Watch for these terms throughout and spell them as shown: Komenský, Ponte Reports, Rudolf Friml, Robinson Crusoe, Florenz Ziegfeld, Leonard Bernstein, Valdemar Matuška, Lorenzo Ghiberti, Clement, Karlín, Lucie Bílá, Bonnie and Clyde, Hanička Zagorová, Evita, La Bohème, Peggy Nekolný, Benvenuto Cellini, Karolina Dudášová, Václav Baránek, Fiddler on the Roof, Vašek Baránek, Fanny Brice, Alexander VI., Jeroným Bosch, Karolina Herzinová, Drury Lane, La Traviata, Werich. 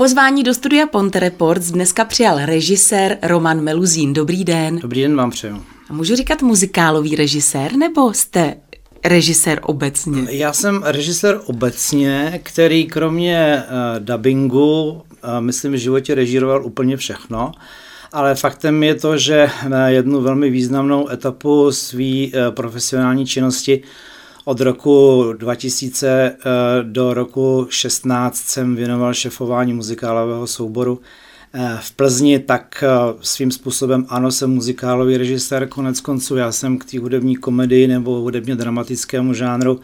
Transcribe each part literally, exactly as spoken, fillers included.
Pozvání do studia Ponte Reports dneska přijal režisér Roman Meluzín. Dobrý den. Dobrý den vám přeju. A můžu říkat muzikálový režisér, nebo jste režisér obecně? Já jsem režisér obecně, který kromě uh, dabingu, uh, myslím, v životě režíroval úplně všechno. Ale faktem je to, že jednu velmi významnou etapu své profesionální činnosti od roku dva tisíce do roku šestnáct jsem věnoval šefování muzikálového souboru v Plzni, tak svým způsobem ano, jsem muzikálový režisér, konec konců já jsem k té hudební komedii nebo hudebně dramatickému žánru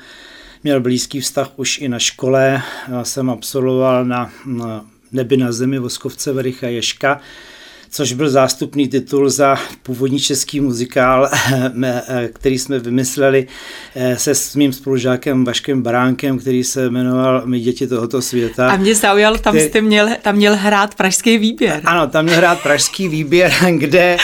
měl blízký vztah už i na škole. Já jsem absolvoval na Nebi na zemi Voskovce, Vericha, Ježka, což byl zástupný titul za původní český muzikál, který jsme vymysleli se svým spolužákem Vaškem Baránkem, který se jmenoval My děti tohoto světa. A mě zaujalo, tam, který... jste měl, tam měl hrát pražský výběr. Ano, tam měl hrát pražský výběr, kde,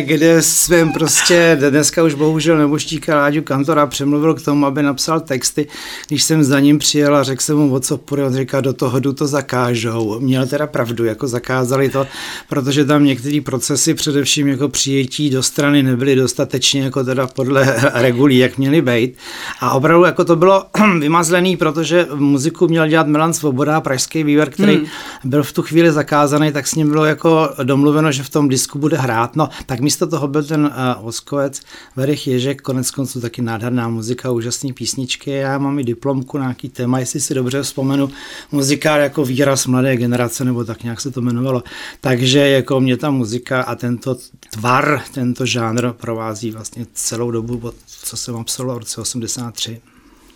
kde jsem prostě dneska už bohužel neboštíka Láďu Kantora přemluvil k tomu, aby napsal texty. Když jsem za ním přijel a řekl jsem mu, o co půjde, on říká, do toho jdu, to zakážou. Měl teda pravdu, jako zakázali to, protože že tam některé procesy, především jako přijetí do strany, nebyly dostatečně jako teda podle regulí, jak měly být. A opravdu jako to bylo vymazlený, protože muziku měl dělat Milan Svoboda a pražský výběr, který hmm. byl v tu chvíli zakázaný, tak s ním bylo jako domluveno, že v tom disku bude hrát. No, tak místo toho byl ten uh, Voskovec, Werich, Ježek, konec konců taky nádherná muzika, úžasné písničky. Já mám i diplomku na nějaký téma, jestli si dobře vzpomenu, muzikál jako výraz mladé generace, nebo tak nějak se to jmenovalo. Takže jako mě ta muzika a tento tvar, tento žánr provází vlastně celou dobu, co jsem absolvoval v roce osmdesát tři.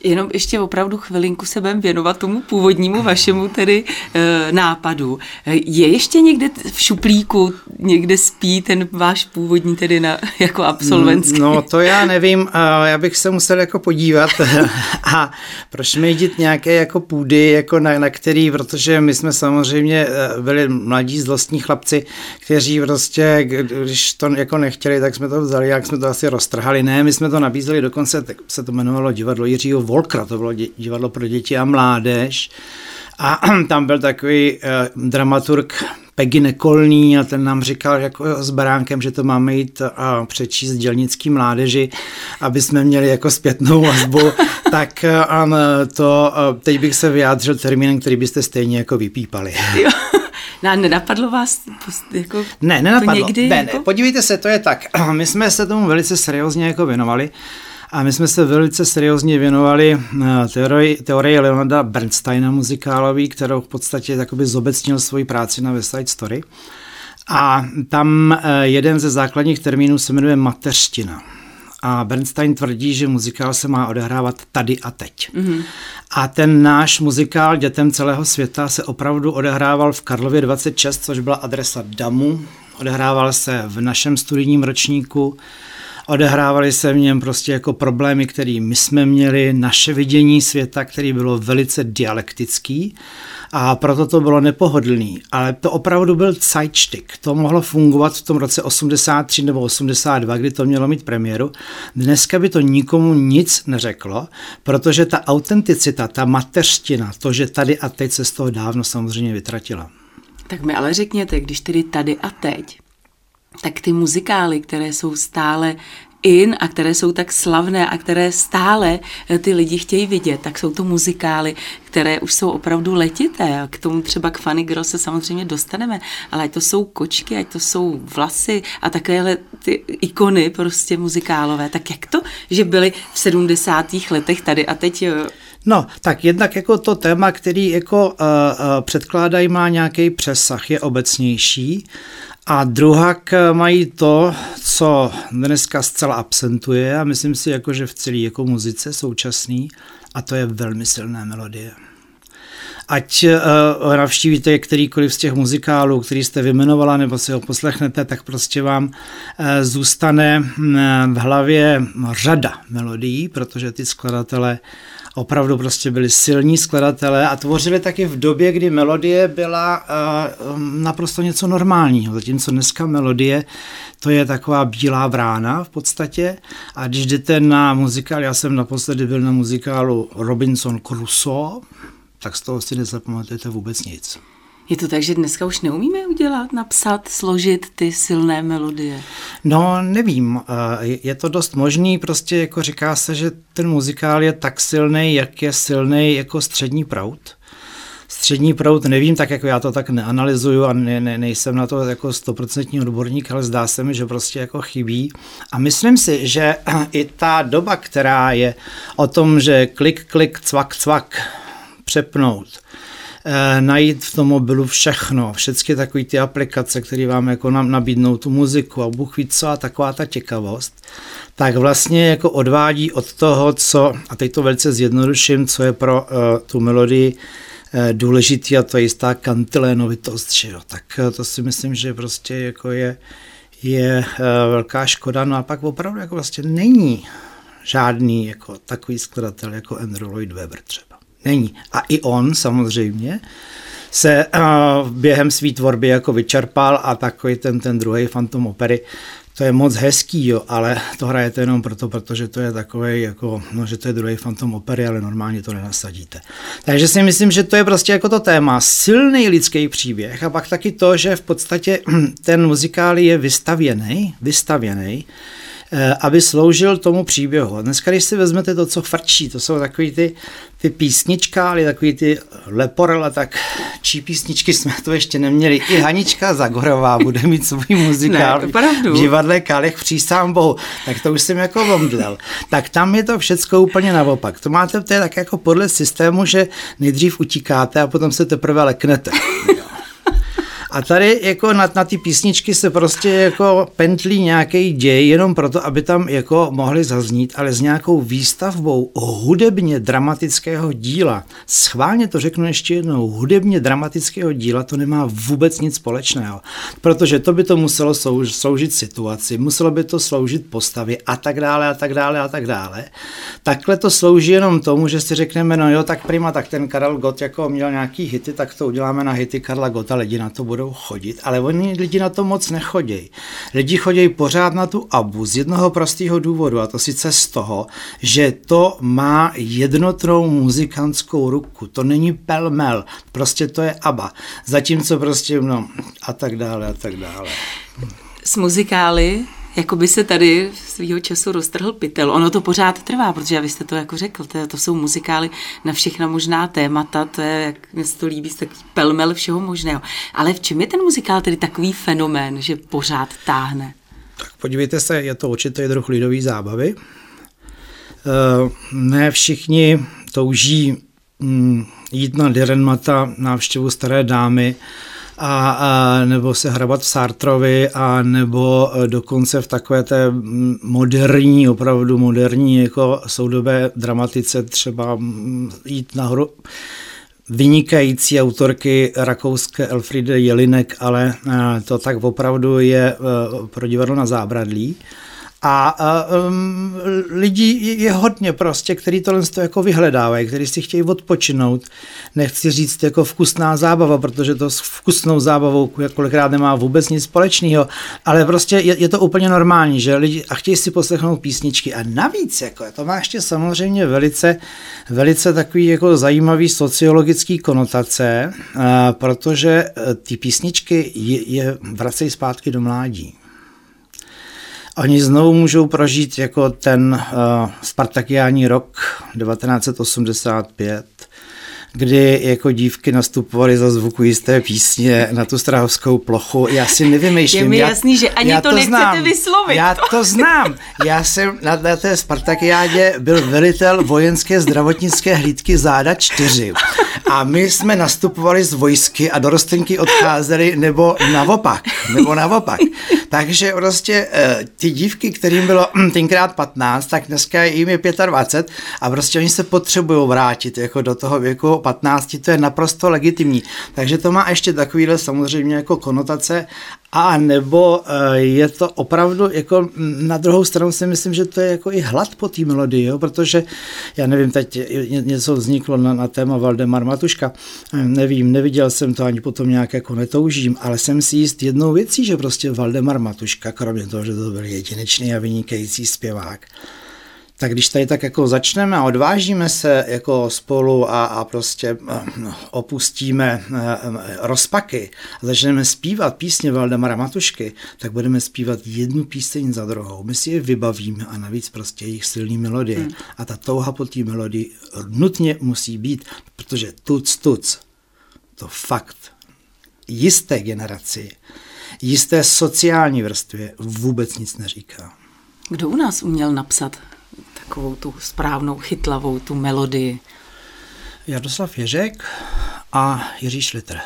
Jenom ještě opravdu chvilinku se budeme věnovat tomu původnímu vašemu tedy e, nápadu. Je ještě někde v šuplíku, někde spí ten váš původní tedy na, jako absolventský? No to já nevím, já bych se musel jako podívat a prošmejdit nějaké jako půdy, jako na, na který, protože my jsme samozřejmě byli mladí zlostní chlapci, kteří prostě, když to jako nechtěli, tak jsme to vzali, jak jsme to asi roztrhali. Ne, my jsme to nabízeli, dokonce se to jmenovalo divadlo Jiřího Volkra, to bylo divadlo pro děti a mládež a tam byl takový eh, dramaturg Peggy Nekolný a ten nám říkal jako s Baránkem, že to máme jít a přečíst dělnický mládeži, aby jsme měli jako zpětnou vazbu, tak a to teď bych se vyjádřil termínem, který byste stejně jako vypípali. No, nenapadlo vás jako ne, nenapadlo. To někdy? Ne, jako? Ne, podívejte se, to je tak. My jsme se tomu velice seriózně jako věnovali. A my jsme se velice seriózně věnovali teorii, teorii Leonarda Bernsteina muzikálový, kterou v podstatě takoby zobecnil svoji práci na West Side Story. A tam jeden ze základních termínů se jmenuje mateřština. A Bernstein tvrdí, že muzikál se má odehrávat tady a teď. Mm-hmm. A ten náš muzikál dětem celého světa se opravdu odehrával v Karlově dvacet šest, což byla adresa Damu. Odehrával se v našem studijním ročníku. Odehrávaly se v něm prostě jako problémy, které my jsme měli, naše vidění světa, které bylo velice dialektický a proto to bylo nepohodlný. Ale to opravdu byl zeitstück. To mohlo fungovat v tom roce osmdesát tři nebo osmdesát dva, kdy to mělo mít premiéru. Dneska by to nikomu nic neřeklo, protože ta autenticita, ta mateřština, to, že tady a teď se z toho dávno samozřejmě vytratila. Tak mi ale řekněte, když tedy tady a teď, tak ty muzikály, které jsou stále in a které jsou tak slavné a které stále ty lidi chtějí vidět, tak jsou to muzikály, které už jsou opravdu letité. A k tomu třeba k Funny Girl se samozřejmě dostaneme, ale ať to jsou kočky, ať to jsou vlasy a takovéhle ty ikony prostě muzikálové. Tak jak to, že byly v sedmdesátých letech tady a teď... No, tak jednak jako to téma, který jako uh, uh, předkládají, má nějaký přesah, je obecnější. A druhak mají to, co dneska zcela absentuje a myslím si, jako, že v celé jako muzice současný, a to je velmi silná melodie. Ať uh, navštívíte kterýkoliv z těch muzikálů, který jste vyjmenovala, nebo si ho poslechnete, tak prostě vám uh, zůstane uh, v hlavě řada melodií, protože ty skladatelé opravdu prostě byli silní skladatelé a tvořili taky v době, kdy melodie byla uh, naprosto něco normálního, zatímco dneska melodie to je taková bílá vrána v podstatě a když jdete na muzikál, já jsem naposledy byl na muzikálu Robinson Crusoe, tak z toho si nezapamatujete vůbec nic. Je to tak, že dneska už neumíme udělat, napsat, složit ty silné melodie? No, nevím. Je to dost možný, prostě jako říká se, že ten muzikál je tak silný, jak je silný jako střední proud. Střední proud, nevím, tak jako já to tak neanalyzuju a ne, ne, nejsem na to jako stoprocentní odborník, ale zdá se mi, že prostě jako chybí. A myslím si, že i ta doba, která je o tom, že klik, klik, cvak, cvak, přepnout, E, najít v tom mobilu všechno, všechny takové ty aplikace, které vám jako nám nabídnou tu muziku a Bůh ví co a taková ta těkavost, tak vlastně jako odvádí od toho, co, a teď to velice zjednoduším, co je pro e, tu melodii e, důležitý, a to je jistá kantilénovitost, že jo, tak to si myslím, že prostě jako je, je e, velká škoda, no a pak opravdu jako vlastně není žádný jako takový skladatel jako Andrew Lloyd Webber třeba. Není. A i on samozřejmě se uh, během svý tvorby jako vyčerpal a takový ten, ten druhý Phantom opery, to je moc hezký, jo, ale to hrajete jenom proto, protože to je takovej jako, no, že to je druhý Phantom opery, ale normálně to nenasadíte. Takže si myslím, že to je prostě jako to téma, silný lidský příběh a pak taky to, že v podstatě ten muzikál je vystavěný, vystavěný, aby sloužil tomu příběhu. Dneska, když si vezmete to, co frčí, to jsou takový ty, ty písnička, ale takový ty leporela, tak čí písničky jsme to ještě neměli. I Hanička Zagorová bude mít svůj muzikál v divadle Kalich, přísám Bohu. Tak to už jsem jako vomdlel. Tak tam je to všecko úplně naopak. To máte to je tak jako podle systému, že nejdřív utíkáte a potom se teprve leknete. A tady jako na, na ty písničky se prostě jako pentlí nějaký děj, jenom proto, aby tam jako mohli zaznít, ale s nějakou výstavbou hudebně dramatického díla. Schválně to řeknu ještě jednou, hudebně dramatického díla to nemá vůbec nic společného, protože to by to muselo sou, sloužit situaci, muselo by to sloužit postavě a tak dále a tak dále a tak dále. Takhle to slouží jenom tomu, že si řekneme, no jo, tak prima, tak ten Karel Gott jako měl nějaký hity, tak to uděláme na hity Karla Gotta, lidi na to budou chodit, ale oni lidi na to moc nechodějí. Lidi chodějí pořád na tu abu z jednoho prostého důvodu, a to sice z toho, že to má jednotnou muzikantskou ruku. To není pelmel, prostě to je aba. Zatímco prostě, no, a tak dále, a tak dále. S muzikály, jako by se tady svýho času roztrhl pytel. Ono to pořád trvá, protože vy jste to jako řekl, to, to jsou muzikály na všechna možná témata, to je, jak mě se to líbí, takový pelmel všeho možného. Ale v čem je ten muzikál tedy takový fenomén, že pořád táhne? Tak podívejte se, je to určitý druh lidové zábavy. Ne všichni touží jít na Dürrenmatta, návštěvu staré dámy, A, a nebo se hrabat v Sartrovi, a nebo dokonce v takové té moderní, opravdu moderní, jako soudobé dramatice, třeba jít nahoru vynikající autorky rakouské Elfriede Jelinek, ale to tak opravdu je pro divadlo na zábradlí. A um, lidí je hodně prostě, který tohle to jako vyhledávají, který si chtějí odpočinout. Nechci říct jako vkusná zábava, protože to s vkusnou zábavou kolikrát nemá vůbec nic společného, ale prostě je, je to úplně normální, že lidi a chtějí si poslechnout písničky. A navíc jako to má ještě samozřejmě velice, velice takový jako zajímavý sociologický konotace, a, protože ty písničky je, je vracejí zpátky do mládí. Oni znovu můžou prožít jako ten uh, spartakiánní rok devatenáct osmdesát pět, kdy jako dívky nastupovaly za zvuku jisté písně na tu strahovskou plochu. Já si nevymýšlím. Je mi jasný, já, že ani to, to nechcete znám. vyslovit. Já to znám. Já jsem na, na té spartakiádě byl velitel vojenské zdravotnické hlídky Záda čtyři. A my jsme nastupovali z vojsky a dorostenky odcházeli, nebo naopak, nebo naopak. Takže prostě e, ty dívky, kterým bylo tenkrát patnáct, tak dneska jim je dvacet pět a prostě oni se potřebují vrátit jako do toho věku patnácti, to je naprosto legitimní. Takže to má ještě takovýhle samozřejmě jako konotace, a nebo je to opravdu, jako na druhou stranu si myslím, že to je jako i hlad po té melodii, jo? Protože já nevím, teď něco vzniklo na, na téma Valdemar Matuška, nevím, neviděl jsem to, ani potom nějak jako netoužím, ale jsem si jist jednou věcí, že prostě Valdemar Matuška, kromě toho, že to byl jedinečný a vynikající zpěvák, Tak když tady tak jako začneme a odvážíme se jako spolu a, a prostě opustíme rozpaky a začneme zpívat písně Valdemara Matušky, tak budeme zpívat jednu píseň za druhou. My si je vybavíme a navíc prostě jejich silný melodie. Hmm. A ta touha po té melodii nutně musí být, protože tuc, tuc, to fakt jisté generaci, jisté sociální vrstvě vůbec nic neříká. Kdo u nás uměl napsat takovou tu správnou, chytlavou, tu melodii? Jaroslav Ježek a Jiří Šlitr.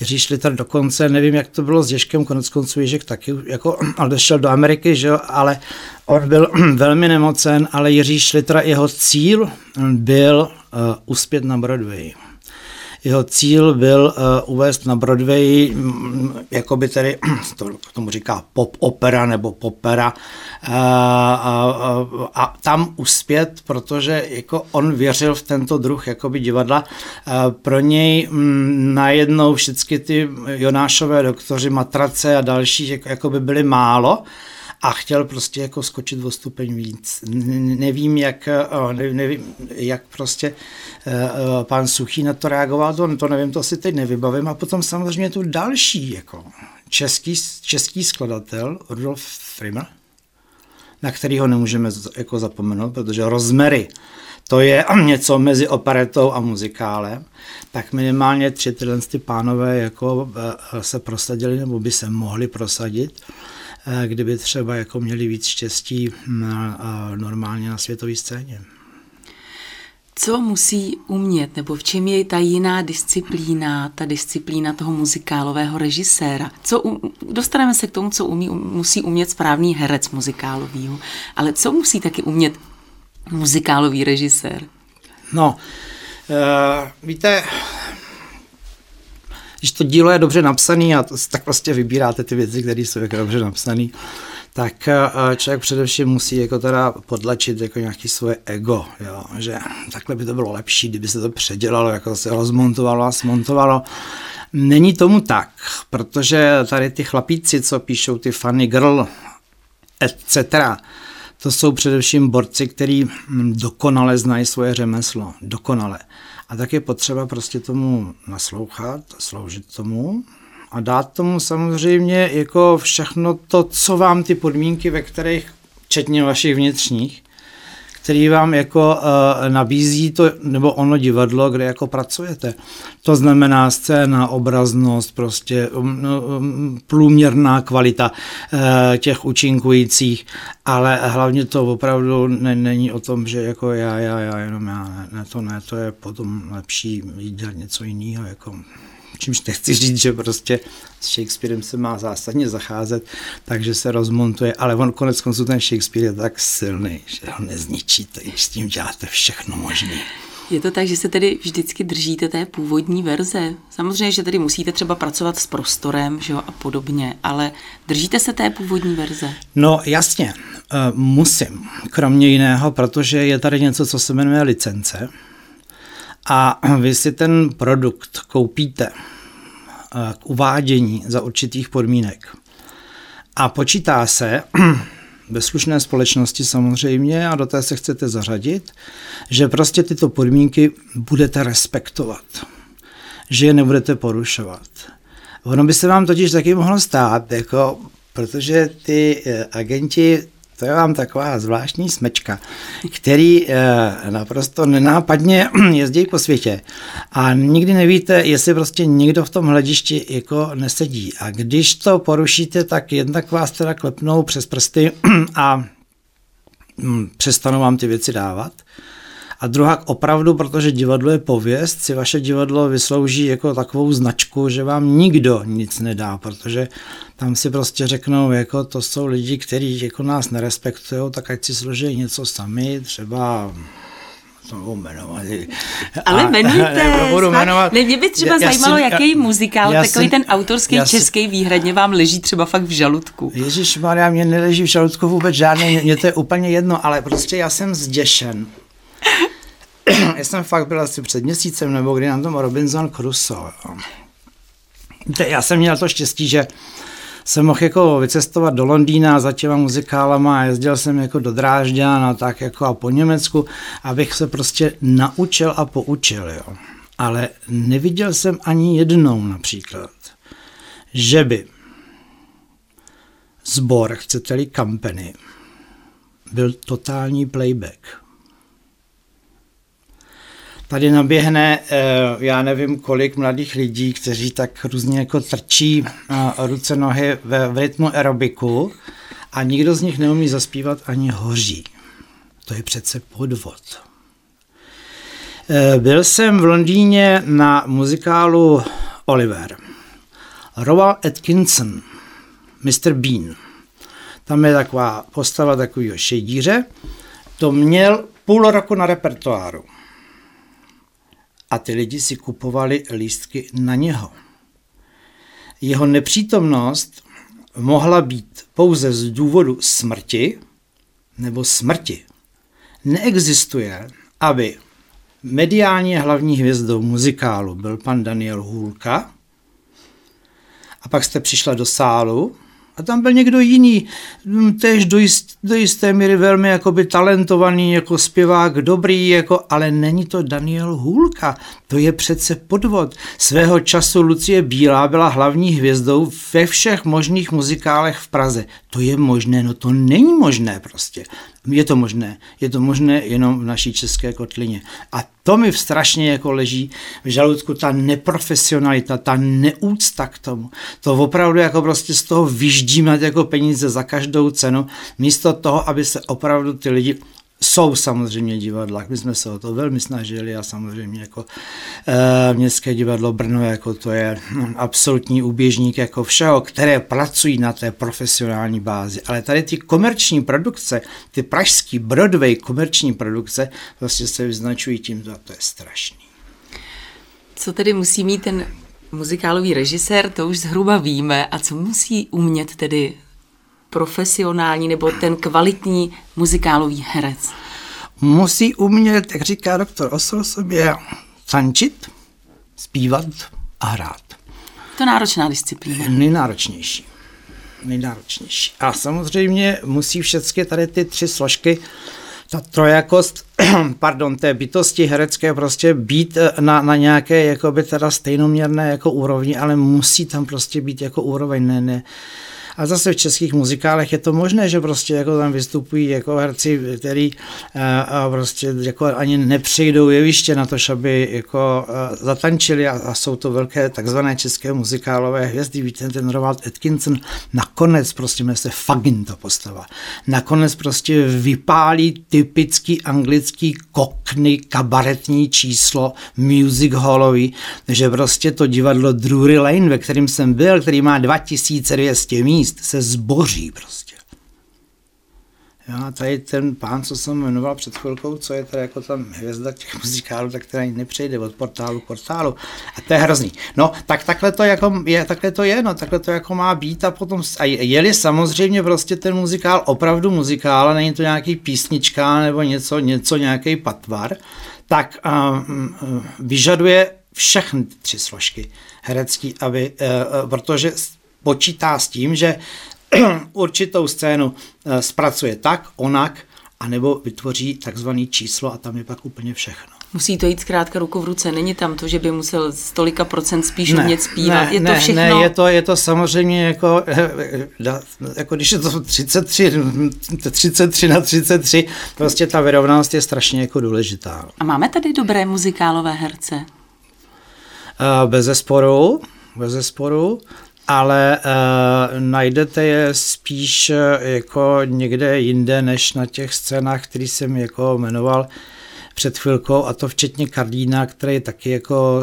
Jiří Šlitr dokonce, nevím, jak to bylo s Ježkem, koneckonců Ježek taky, jako, ale došel do Ameriky, že jo, ale on byl velmi nemocen, ale Jiří Šlitr, jeho cíl byl uh, uspět na Broadway. Jeho cíl byl uh, uvést na Broadway, m, jakoby tedy, to, tomu říká pop opera nebo popera, uh, a, a, a tam uspět, protože jako on věřil v tento druh jakoby divadla. Uh, pro něj m, najednou všechny ty Jonášové doktoři, Matrace a další jak, jakoby byly málo, a chtěl prostě jako skočit o stupeň víc. Nevím, jak, nevím, jak prostě pan Suchý na to reagoval, to, to nevím, to si teď nevybavím. A potom samozřejmě tu další, jako český, český skladatel, Rudolf Friml, na kterýho nemůžeme jako zapomenout, protože rozmery, to je něco mezi operetou a muzikálem, tak minimálně tři tyhle ty pánové jako se prosadili nebo by se mohli prosadit, kdyby třeba jako měli víc štěstí na, a normálně na světové scéně. Co musí umět, nebo v čem je ta jiná disciplína, ta disciplína toho muzikálového režiséra? Co um, dostaneme se k tomu, co umí, um, musí umět správný herec muzikálovýho, ale co musí taky umět muzikálový režisér? No, uh, víte... Když to dílo je dobře napsané a to, tak prostě vybíráte ty věci, které jsou jako dobře napsané, tak člověk především musí jako teda potlačit jako nějaké svoje ego, jo, že takhle by to bylo lepší, kdyby se to předělalo, jako se rozmontovalo a smontovalo. Není tomu tak, protože tady ty chlapíci, co píšou ty Funny Girl, et cetera, to jsou především borci, kteří dokonale znají svoje řemeslo, dokonale. A tak je potřeba prostě tomu naslouchat, sloužit tomu a dát tomu samozřejmě jako všechno to, co vám ty podmínky, ve kterých, včetně vašich vnitřních, který vám jako uh, nabízí to nebo ono divadlo, kde jako pracujete. To znamená scéna, obraznost, prostě um, um, průměrná kvalita uh, těch účinkujících, ale hlavně to opravdu ne, není o tom, že jako já, já, já, jenom já, ne, ne to ne, to je potom lepší jít dělat něco jiného, jako... Čímž nechci říct, že prostě s Shakespearem se má zásadně zacházet, takže se rozmontuje, ale on konec konců ten Shakespeare je tak silný, že ho nezničíte, s tím děláte všechno možné. Je to tak, že se tedy vždycky držíte té původní verze. Samozřejmě, že tady musíte třeba pracovat s prostorem, že jo, a podobně, ale držíte se té původní verze? No jasně, musím, kromě jiného, protože je tady něco, co se jmenuje licence. A vy si ten produkt koupíte k uvádění za určitých podmínek. A počítá se, ve slušné společnosti samozřejmě, a do té se chcete zařadit, že prostě tyto podmínky budete respektovat, že je nebudete porušovat. Ono by se vám totiž taky mohlo stát, jako, protože ty agenti... To je vám taková zvláštní smečka, který e, naprosto nenápadně jezdí po světě. A nikdy nevíte, jestli prostě nikdo v tom hledišti jako nesedí. A když to porušíte, tak jednak vás teda klepnou přes prsty a přestanou vám ty věci dávat. A druhá opravdu, protože divadlo je pověst, si vaše divadlo vyslouží jako takovou značku, že vám nikdo nic nedá, protože tam si prostě řeknou, jako to jsou lidi, kteří jako nás nerespektujou, tak ať si složí něco sami, třeba... Jmenovat. Ale jmenujte, mě by třeba zajímalo, já, jaký muzikál, takový si, ten autorský český si, výhradně vám leží třeba fakt v žaludku. Ježišmarja, mě neleží v žaludku vůbec žádný, mě to je úplně jedno, ale prostě já jsem zděšen. Já jsem fakt byl asi před měsícem, nebo kdy na tom Robinson Crusoe. Já jsem měl to štěstí, že jsem mohl jako vycestovat do Londýna za těma muzikálama a jezdil jsem jako do Drážďan a tak jako a po Německu, abych se prostě naučil a poučil, jo. Ale neviděl jsem ani jednou například, že by sbor, chcete-li kampeny, byl totální playback. Tady naběhne, já nevím kolik mladých lidí, kteří tak různě jako trčí ruce, nohy v rytmu aerobiku a nikdo z nich neumí zaspívat ani hoří. To je přece podvod. Byl jsem v Londýně na muzikálu Oliver. Rowan Atkinson, mister Bean. Tam je taková postava takového šedíře. To měl půl roku na repertoáru. A ty lidi si kupovali lístky na něho. Jeho nepřítomnost mohla být pouze z důvodu smrti nebo smrti. Neexistuje, aby mediálně hlavní hvězdou muzikálu byl pan Daniel Hůlka a pak jste přišla do sálu a tam byl někdo jiný, též do, jist, do jisté míry velmi jakoby talentovaný, jako zpěvák, dobrý, jako, ale není to Daniel Hůlka, to je přece podvod. Svého času Lucie Bílá byla hlavní hvězdou ve všech možných muzikálech v Praze. To je možné, no to není možné prostě. Je to možné, je to možné jenom v naší české kotlině. A to mi strašně jako leží v žaludku, ta neprofesionalita, ta neúcta k tomu. To opravdu jako prostě z toho vyždímat jako peníze za každou cenu, místo toho, aby se opravdu ty lidi, jsou samozřejmě divadla, my jsme se o to velmi snažili a samozřejmě jako e, Městské divadlo Brno, jako to je absolutní úběžník jako všeho, které pracují na té profesionální bázi, ale tady ty komerční produkce, ty pražský Broadway komerční produkce vlastně se vyznačují tím, a to je strašný. Co tedy musí mít ten muzikálový režisér, to už zhruba víme, a co musí umět tedy profesionální nebo ten kvalitní muzikálový herec? Musí umět, jak říká doktor Osl, sobě tančit, zpívat a hrát. To náročná disciplína. Nejnáročnější. Nejnáročnější. A samozřejmě musí všechny tady ty tři složky, ta trojakost, pardon, té bytosti herecké prostě být na, na nějaké jakoby teda stejnoměrné jako úrovni, ale musí tam prostě být jako úroveň, ne, ne. A zase v českých muzikálech je to možné, že prostě jako tam vystupují jako herci, který uh, prostě jako ani nepřijdou jeviště na to, aby jako uh, zatančili a, a jsou to velké takzvané české muzikálové hvězdy. Víte, ten Roald Atkinson nakonec prostě jmenuje se Fagin ta postava. Nakonec prostě vypálí typický anglický cockney kabaretní číslo music hallový, že prostě to divadlo Drury Lane, ve kterém jsem byl, který má dva tisíce dvě stě míst, se zboří prostě. Já tady ten pán, co jsem jmenoval před chvilkou, co je tady jako tam hvězda těch muzikálů, tak teda ani nepřejde od portálu k portálu. A to je hrozný. No, tak takhle to jako je, takhle to je, no, takhle to jako má být a potom, a je-li samozřejmě prostě ten muzikál opravdu muzikál, a není to nějaký písnička nebo něco, něco nějaký patvar, tak um, vyžaduje všechny tři složky herecký, aby, uh, protože počítá s tím, že určitou scénu zpracuje tak, onak, anebo vytvoří takzvané číslo a tam je pak úplně všechno. Musí to jít zkrátka ruku v ruce, není tam to, že by musel z tolika procent spíš ne, umět zpívat, ne, je to všechno? Ne, je to, je to samozřejmě jako, jako když je to třicet tři na třicet tři, prostě ta vyrovnanost je strašně jako důležitá. A máme tady dobré muzikálové herce? Bez zesporu, bez zesporu. Ale uh, najdete je spíš uh, jako někde jinde, než na těch scénách, který jsem jako jmenoval před chvilkou, a to včetně Karlína, který taky jako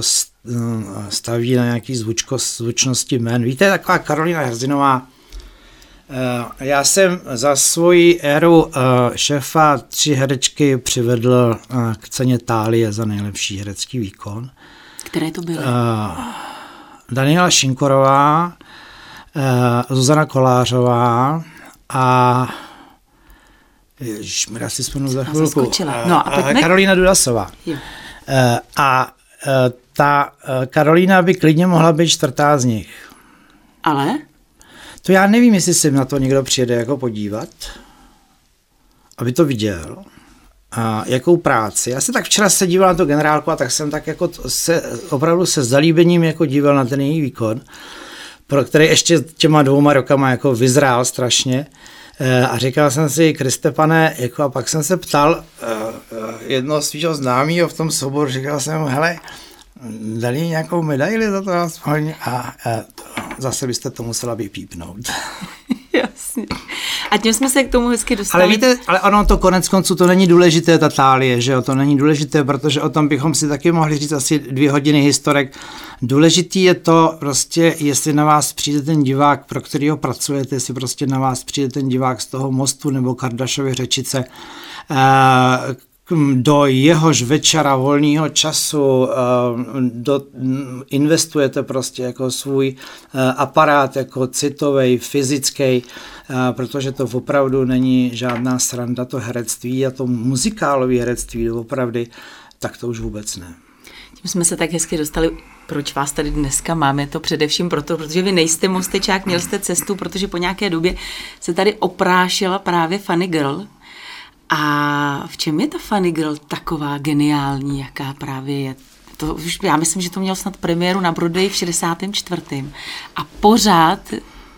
staví na nějaký zvučko, zvučnosti jmen. Víte, taková Karolina Herzinová. Uh, já jsem za svoji éru uh, šéfa tři herečky přivedl uh, k ceně Thálie za nejlepší herecký výkon. Které to bylo? Uh, Daniela Šinkorová, eh, Zuzana Kolářová a ježišmar, já si vzpomínám za chvilku. No, a pojďme... Karolina Dudášová. Eh, a eh, ta eh, Karolina by klidně mohla být čtvrtá z nich. Ale? To já nevím, jestli se na to někdo přijede jako podívat, aby to viděl. A jakou práci. Já se tak včera se díval na tu generálku a tak jsem tak jako se, opravdu se zalíbením jako díval na ten její výkon, pro který ještě těma dvouma rokama jako vyzrál strašně. A říkal jsem si, Kriste pane, jako, a pak jsem se ptal jednoho svýho známýho v tom souboru, říkal jsem, hele, dali nějakou medaili za to aspoň a, a to, zase byste to musela by pípnout. Jasně. A tím jsme se k tomu hezky dostali. Ale víte, ale ono to konec konců, to není důležité, ta tálie, že jo, to není důležité, protože o tom bychom si taky mohli říct asi dvě hodiny historek. Důležitý je to prostě, jestli na vás přijde ten divák, pro kterýho pracujete, jestli prostě na vás přijde ten divák z toho Mostu nebo Kardašovy Řečice, do jehož večera volného času do, investujete prostě jako svůj aparát, jako citový, fyzický, protože to opravdu není žádná sranda, to herectví a to muzikálové herectví doopravdy, tak to už vůbec ne. Tím jsme se tak hezky dostali, proč vás tady dneska máme, to především proto, protože vy nejste Mostečák, měl jste cestu, protože po nějaké době se tady oprášila právě Funny Girl. A v čem je ta Funny Girl taková geniální, jaká právě je? To už, já myslím, že to mělo snad premiéru na Broadway v šedesátém čtvrtém A pořád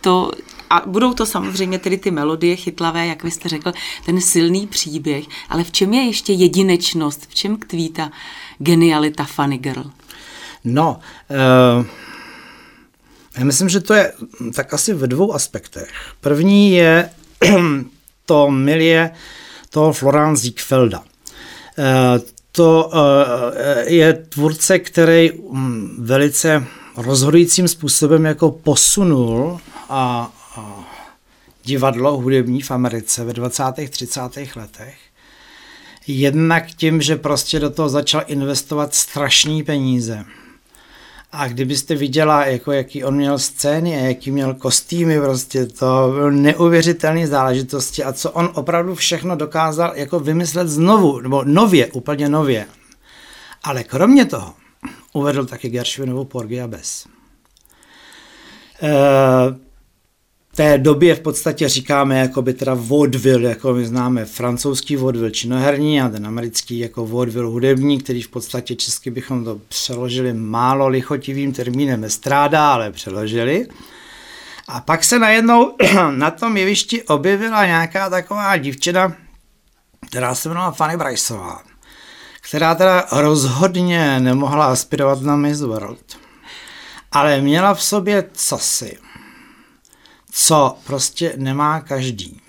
to, a budou to samozřejmě tedy ty melodie chytlavé, jak vy jste řekl, ten silný příběh, ale v čem je ještě jedinečnost, v čem tkví ta genialita Funny Girl? No, uh, já myslím, že to je tak asi ve dvou aspektech. První je to milie toho Florenz Ziegfelda. To je tvůrce, který velice rozhodujícím způsobem jako posunul a divadlo hudební v Americe ve dvacátých, třicátých letech. Jednak tím, že prostě do toho začal investovat strašný peníze. A kdybyste viděla, jako jaký on měl scény a jaký měl kostýmy, prostě to byl neuvěřitelný záležitosti a co on opravdu všechno dokázal jako vymyslet znovu, nebo nově, úplně nově. Ale kromě toho uvedl taky Gershwinovu Porgy and Bess. E- té době v podstatě říkáme jakoby teda vaudeville, jako my známe francouzský vaudeville činoherní a ten americký jako vaudeville hudební, který v podstatě česky bychom to přeložili málo lichotivým termínem estráda, ale přeložili. A pak se najednou na tom jevišti objevila nějaká taková dívčina, která se jmenovala Fanny Briceová, která teda rozhodně nemohla aspirovat na Miss World, ale měla v sobě cosi, co prostě nemá každý.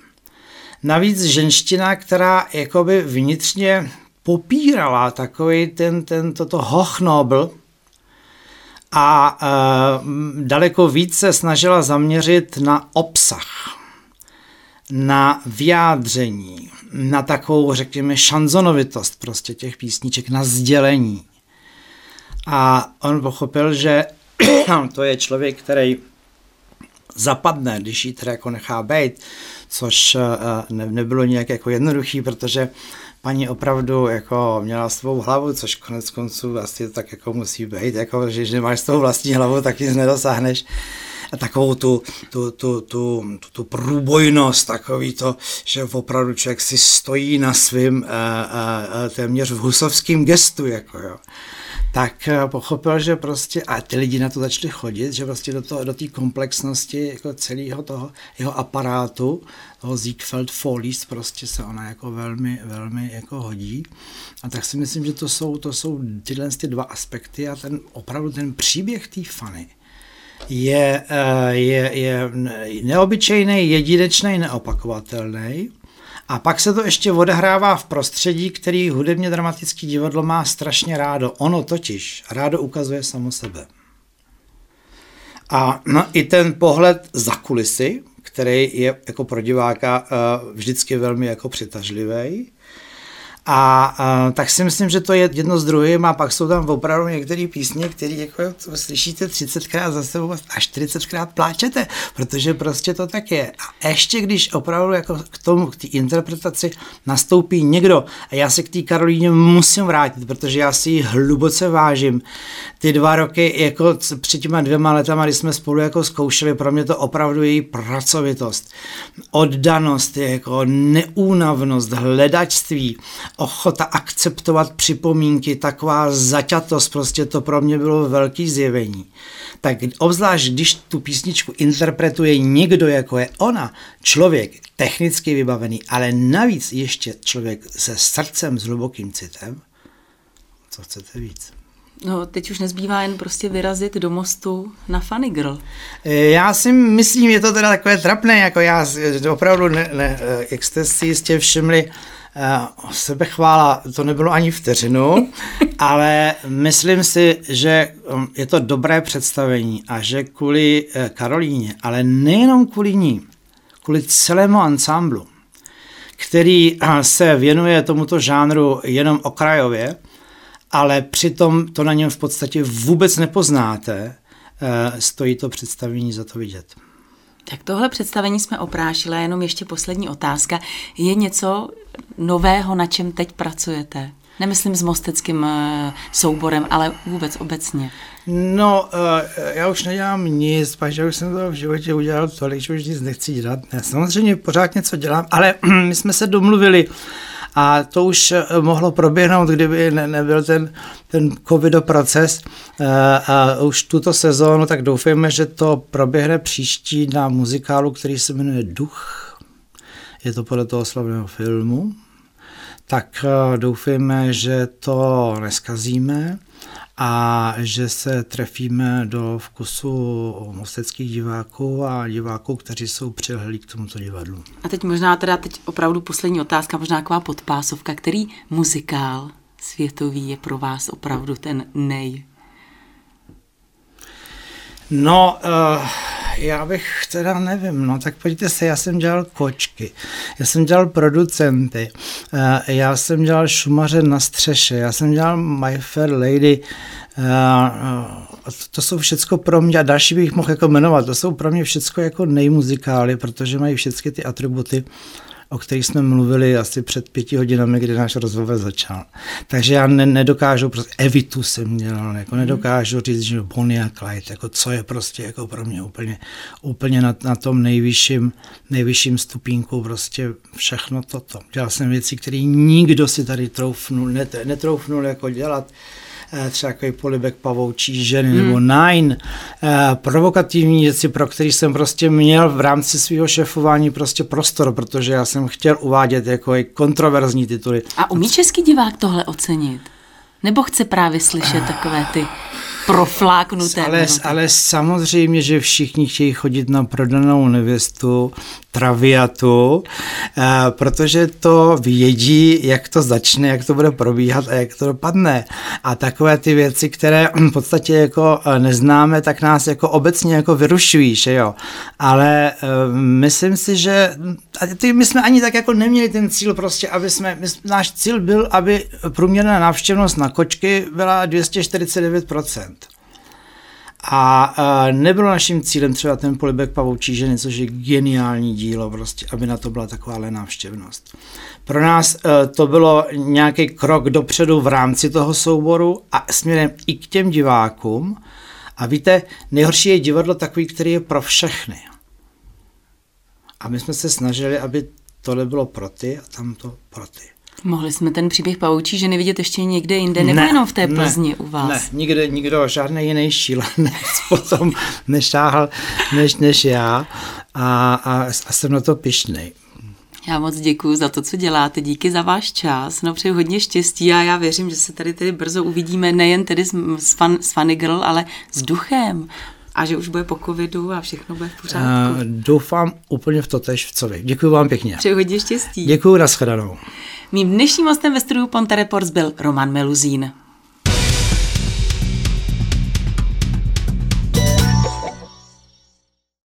Navíc ženština, která jakoby vnitřně popírala takový ten, ten toto hochnobl a e, daleko víc se snažila zaměřit na obsah, na vyjádření, na takovou, řekněme, šanzonovitost prostě těch písniček, na sdělení. A on pochopil, že to je člověk, který zapadne, když ji teda jako nechá bejt, což ne, nebylo nějak jako jednoduchý, protože paní opravdu jako měla svou hlavu, což konec konců vlastně tak jako musí bejt, jako, že když nemáš svou vlastní hlavu, tak nic nedosáhneš. A takovou tu, tu, tu, tu, tu, tu průbojnost, takový to, že opravdu člověk si stojí na svým a, a, a téměř v husovským gestu, jako jo. Tak pochopil, že prostě, a ty lidi na to začali chodit, že prostě do té do komplexnosti jako celého toho jeho aparátu, toho Ziegfeld Follies, prostě se ona jako velmi, velmi jako hodí. A tak si myslím, že to jsou, to jsou tyhle ty dva aspekty a ten opravdu ten příběh té Fanny je, je, je neobyčejný, jedinečný, neopakovatelný. A pak se to ještě odehrává v prostředí, který hudebně dramatický divadlo má strašně rádo. Ono totiž rádo ukazuje samo sebe. A no, i ten pohled za kulisy, který je jako pro diváka uh, vždycky velmi jako přitažlivý. A, a tak si myslím, že to je jedno s druhým a pak jsou tam opravdu některé písně, které jako slyšíte třicetkrát za sebou až čtyřicetkrát pláčete, protože prostě to tak je. A ještě když opravdu jako k tomu, k té interpretaci nastoupí někdo, a já se k té Karolíně musím vrátit, protože já si ji hluboce vážím. Ty dva roky, jako před těma dvěma letama, kdy jsme spolu jako zkoušeli, pro mě to opravdu její pracovitost, oddanost, jako neúnavnost, hledačství, ochota akceptovat připomínky, taková zaťatost, prostě to pro mě bylo velký zjevení. Tak obzvlášť, když tu písničku interpretuje někdo, jako je ona, člověk technicky vybavený, ale navíc ještě člověk se srdcem, s hlubokým citem, co chcete víc? No, teď už nezbývá jen prostě vyrazit do Mostu na Funny Girl. Já si myslím, je to teda takové trapné, jako já opravdu, ne, ne, jak jste si jistě všimli, o sebechvála, to nebylo ani vteřinu, ale myslím si, že je to dobré představení a že kvůli Karolíně, ale nejenom kvůli ní, kvůli celému ansámblu, který se věnuje tomuto žánru jenom okrajově, ale přitom to na něm v podstatě vůbec nepoznáte, stojí to představení za to vidět. Tak tohle představení jsme oprášili, jenom ještě poslední otázka. Je něco nového, na čem teď pracujete? Nemyslím s mosteckým souborem, ale vůbec obecně. No, já už nedělám nic, protože už jsem to v životě udělal tolik, že už nic nechci dělat. Já samozřejmě pořád něco dělám, ale my jsme se domluvili, a to už mohlo proběhnout, kdyby ne, nebyl ten, ten covidoproces. A už tuto sezónu, tak doufejme, že to proběhne příští na muzikálu, který se jmenuje Duch. Je to podle toho slavného filmu. Tak doufejme, že to neskazíme a že se trefíme do vkusu mosteckých diváků a diváků, kteří jsou přihlí k tomuto divadlu. A teď možná teda teď opravdu poslední otázka, možná taková podpásovka. Který muzikál světový je pro vás opravdu ten nej? No, uh, já bych teda nevím, no tak pojďte se, já jsem dělal kočky, já jsem dělal producenty, uh, já jsem dělal Šumaře na střeše, já jsem dělal My Fair Lady, uh, uh, to jsou všecko pro mě, a další bych mohl jako jmenovat, to jsou pro mě všecko jako nejmuzikály, protože mají všechny ty atributy, o kterých jsme mluvili asi před pěti hodinami, kdy náš rozhovor začal. Takže já ne, nedokážu, prostě Evitu jsem dělal, jako nedokážu říct, že Bonnie a Clyde, jako co je prostě jako pro mě úplně, úplně na, na tom nejvyšším, nejvyšším stupínku, prostě všechno toto. Dělal jsem věci, které nikdo si tady troufnul, net, netroufnul jako dělat, třeba takový Polibek pavoučí ženy, hmm. nebo Nine, eh, provokativní věci, pro který jsem prostě měl v rámci svého šéfování prostě prostor, protože já jsem chtěl uvádět jako kontroverzní tituly. A umí český divák tohle ocenit? Nebo chce právě slyšet takové ty profláknuté? Ale, ale samozřejmě, že všichni chtějí chodit na Prodanou nevěstu, Traviatu, eh, protože to vědí, jak to začne, jak to bude probíhat a jak to dopadne. A takové ty věci, které v podstatě jako neznáme, tak nás jako obecně jako vyrušují, že jo. Ale eh, myslím si, že ty, my jsme ani tak jako neměli ten cíl prostě, aby jsme, my, náš cíl byl, aby průměrná návštěvnost na kočky byla dvě stě čtyřicet devět procent. A nebylo naším cílem třeba ten Polibek pavoučí ženy, což je geniální dílo, prostě, aby na to byla takováhle návštěvnost. Pro nás to bylo nějaký krok dopředu v rámci toho souboru a směrem i k těm divákům. A víte, nejhorší je divadlo takový, který je pro všechny. A my jsme se snažili, aby tohle bylo pro ty a tamto pro ty. Mohli jsme ten příběh pavoučí ženy vidět ještě někde jinde, nebo ne, jenom v té Plzni ne, u vás? Ne, nikde, nikdo, žádný jiný šílenec potom nešáhl než, než já a, a, a jsem na to pyšnej. Já moc děkuju za to, co děláte, díky za váš čas, no přeju hodně štěstí a já věřím, že se tady tedy brzo uvidíme, nejen tedy s, s, fan, s Funny Girl, ale s Duchem. A že už bude po covidu a všechno bude v pořádku. Uh, doufám úplně v totéž v co vy. Děkuji vám pěkně. Přeju hodně štěstí. Děkuji, nashledanou. Mým dnešním hostem ve studiu Ponte Reports byl Roman Meluzín.